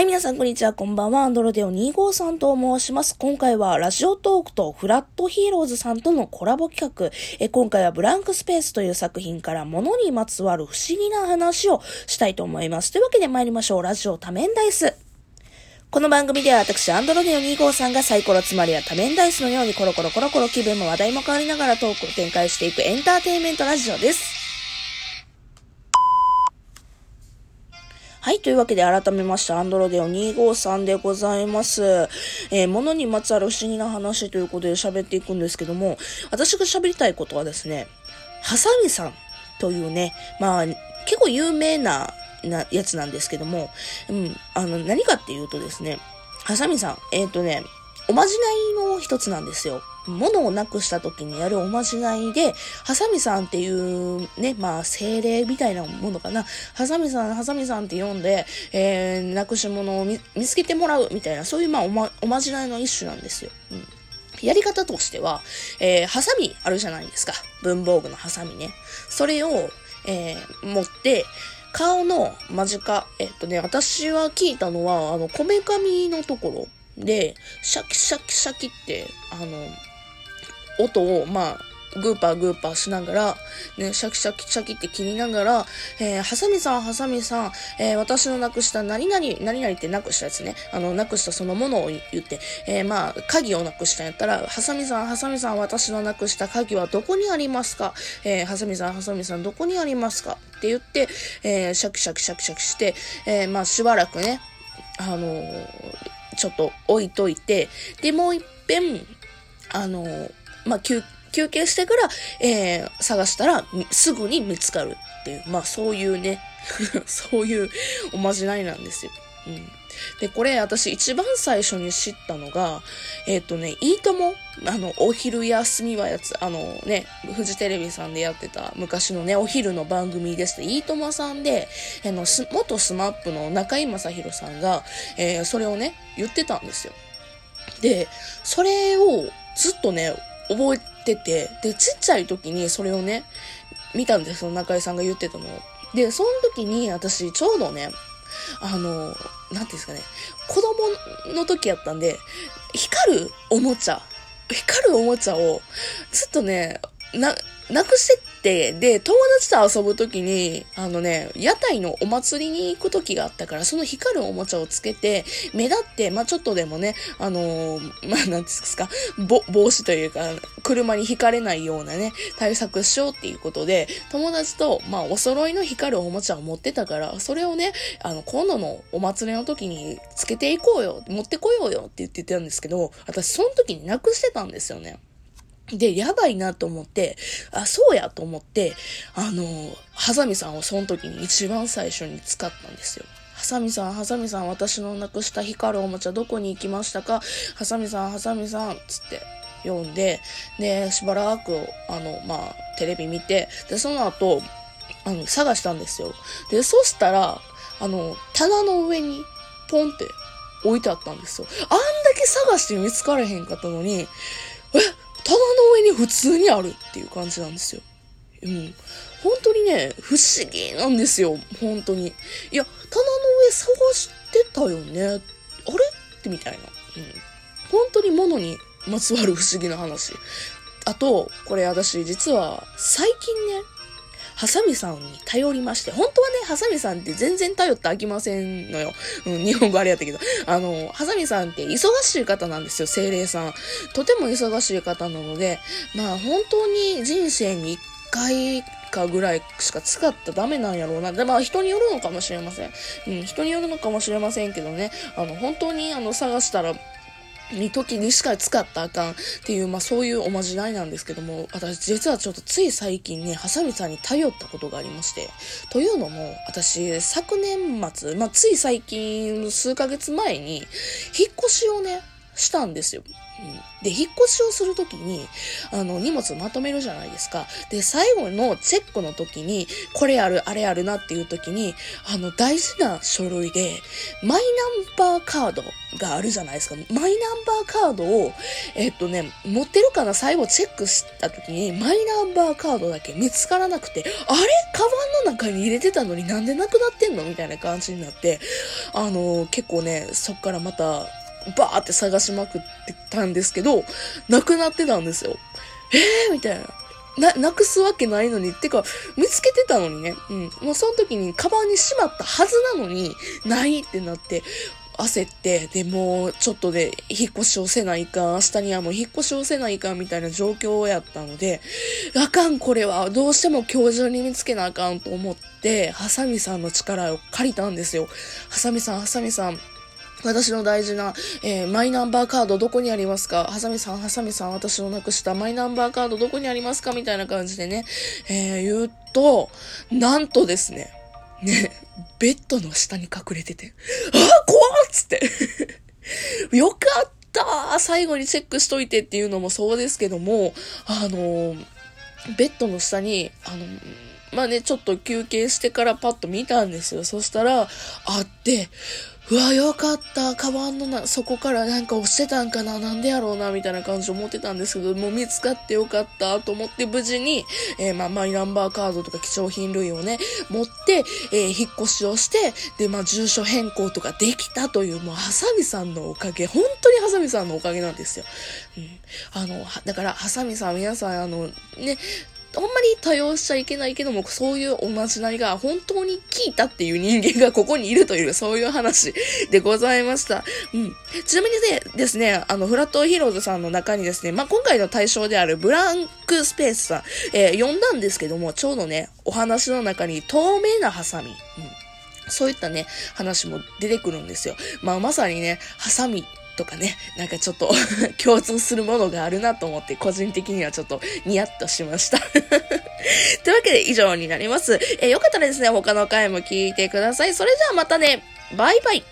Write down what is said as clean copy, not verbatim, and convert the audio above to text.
はい、皆さんこんにちは、こんばんは。アンドロデオ253と申します。今回はラジオトークとフラットヒーローズさんとのコラボ企画、今回はブランクスペースという作品から物にまつわる不思議な話をしたいと思います。というわけで参りましょう。ラジオ多面ダイス。この番組では私、アンドロデオ253がサイコロ、つまりは多面ダイスのようにコロコロコロコロ気分も話題も変わりながらトークを展開していくエンターテインメントラジオです。はい、というわけで改めましてアンドロデオ253でございます。物にまつわる不思議な話ということで喋っていくんですけども、私が喋りたいことはですね、ハサミさんというね、結構有名なやつなんですけども、何かっていうとですね、ハサミさん、おまじないの一つなんですよ。物をなくした時にやるおまじないで、ハサミさんっていうね、精霊みたいなものかな。ハサミさんって呼んで、なくし物を見つけてもらうみたいな、そういうおまじないの一種なんですよ。やり方としては、ハサミあるじゃないですか。文房具のハサミね。それを、持って、顔の間近、私は聞いたのは、こめかみのところで、シャキシャキシャキって、音を、グーパーグーパーしながら、ね、シャキシャキシャキって切りながら、ハサミさん、私のなくした何々ってなくしたやつね、なくしたそのものを言って、鍵をなくしたんやったら、ハサミさん、私のなくした鍵はどこにありますか？ハサミさん、どこにありますか？って言って、シャキシャキシャキシャキして、しばらくね、ちょっと置いといて、で、もう一遍、休憩してから、探したらすぐに見つかるっていう、そういうね、そういうおまじないなんですよ。で、これ私一番最初に知ったのが、いいとも、お昼休みはやつ、フジテレビさんでやってた昔のね、お昼の番組ですね、いいともさんで、元スマップの中居正広さんが、それをね、言ってたんですよ。で、それをずっとね、覚えてて、で、ちっちゃい時にそれをね、見たんですよ、中井さんが言ってたのを。で、その時に私、ちょうどね、なんていうんですかね、子供の時やったんで、光るおもちゃを、ずっとね、なくしてって、で、友達と遊ぶ時に、屋台のお祭りに行く時があったから、その光るおもちゃをつけて、目立って、ちょっとでもね、なんですか、帽子というか、車にひかれないようなね、対策しようっていうことで、友達と、お揃いの光るおもちゃを持ってたから、それをね、今度のお祭りの時につけていこうよ、持ってこようよって言ってたんですけど、私、その時になくしてたんですよね。で、やばいなと思って、そうやと思って、ハサミさんをその時に一番最初に使ったんですよ。ハサミさん、私のなくした光るおもちゃどこに行きましたか？ハサミさん、つって呼んで、で、しばらく、テレビ見て、で、その後、探したんですよ。で、そしたら、棚の上に、ポンって置いてあったんですよ。あんだけ探して見つからへんかったのに、棚の上に普通にあるっていう感じなんですよ。本当にね、不思議なんですよ。本当に。いや、棚の上探してたよね。あれってみたいな。本当に物にまつわる不思議な話。あと、これ私実は最近ね、ハサミさんに頼りまして、本当はね、ハサミさんって全然頼ってあきませんのよ。日本語あれやったけど。ハサミさんって忙しい方なんですよ、精霊さん。とても忙しい方なので、本当に人生に一回かぐらいしか使ったらダメなんやろうな。で、人によるのかもしれません。人によるのかもしれませんけどね、本当に探したら、時にしか使ったらあかんっていう、そういうおまじないなんですけども、私実はちょっとつい最近ね、ハサミさんに頼ったことがありまして。というのも、私、昨年末、つい最近、数ヶ月前に、引っ越しをね、したんですよ。で、引っ越しをするときに、荷物をまとめるじゃないですか。で、最後のチェックのときに、これある、あれあるなっていうときに、大事な書類で、マイナンバーカードがあるじゃないですか。マイナンバーカードを、持ってるかな、最後チェックしたときに、マイナンバーカードだけ見つからなくて、あれ？カバンの中に入れてたのになんでなくなってんのみたいな感じになって、結構ね、そっからまた、バーって探しまくってたんですけど、なくなってたんですよ。みたいな。なくすわけないのに。ってか、見つけてたのにね。もうその時に、カバンにしまったはずなのに、ないってなって、焦って、で、もう、ちょっとで、引っ越しをせないか、明日にはもう引っ越しをせないか、みたいな状況やったので、あかん、これは、どうしても今日中に見つけなあかんと思って、ハサミさんの力を借りたんですよ。ハサミさん。私の大事な、マイナンバーカードどこにありますか？ハサミさん、私のなくしたマイナンバーカードどこにありますか？みたいな感じでね、言うと、なんとですね、ベッドの下に隠れてて、怖っつってよかった最後にチェックしといてっていうのもそうですけども、ベッドの下に、まあね、ちょっと休憩してからパッと見たんですよ。そしたら、あって、うわ、よかった。カバンのそこからなんか落ちてたんかな、なんでやろうな、みたいな感じ思ってたんですけど、もう見つかってよかったと思って無事に、マイナンバーカードとか貴重品類をね、持って、引っ越しをして、で、住所変更とかできたという、もう、ハサミさんのおかげ、本当にハサミさんのおかげなんですよ。だから、ハサミさん、皆さん、ね、あんまり多用しちゃいけないけども、そういうおまじないが本当に効いたっていう人間がここにいるという、そういう話でございました。ちなみにですね、フラットヒーローズさんの中にですね、今回の対象であるブランクスペースさん、呼んだんですけども、ちょうどね、お話の中に透明なハサミ、そういったね、話も出てくるんですよ。まさにね、ハサミ、とかね、なんかちょっと共通するものがあるなと思って、個人的にはちょっとニヤッとしましたというわけで以上になります。よかったらですね、他の回も聞いてください。それじゃあまたね、バイバイ。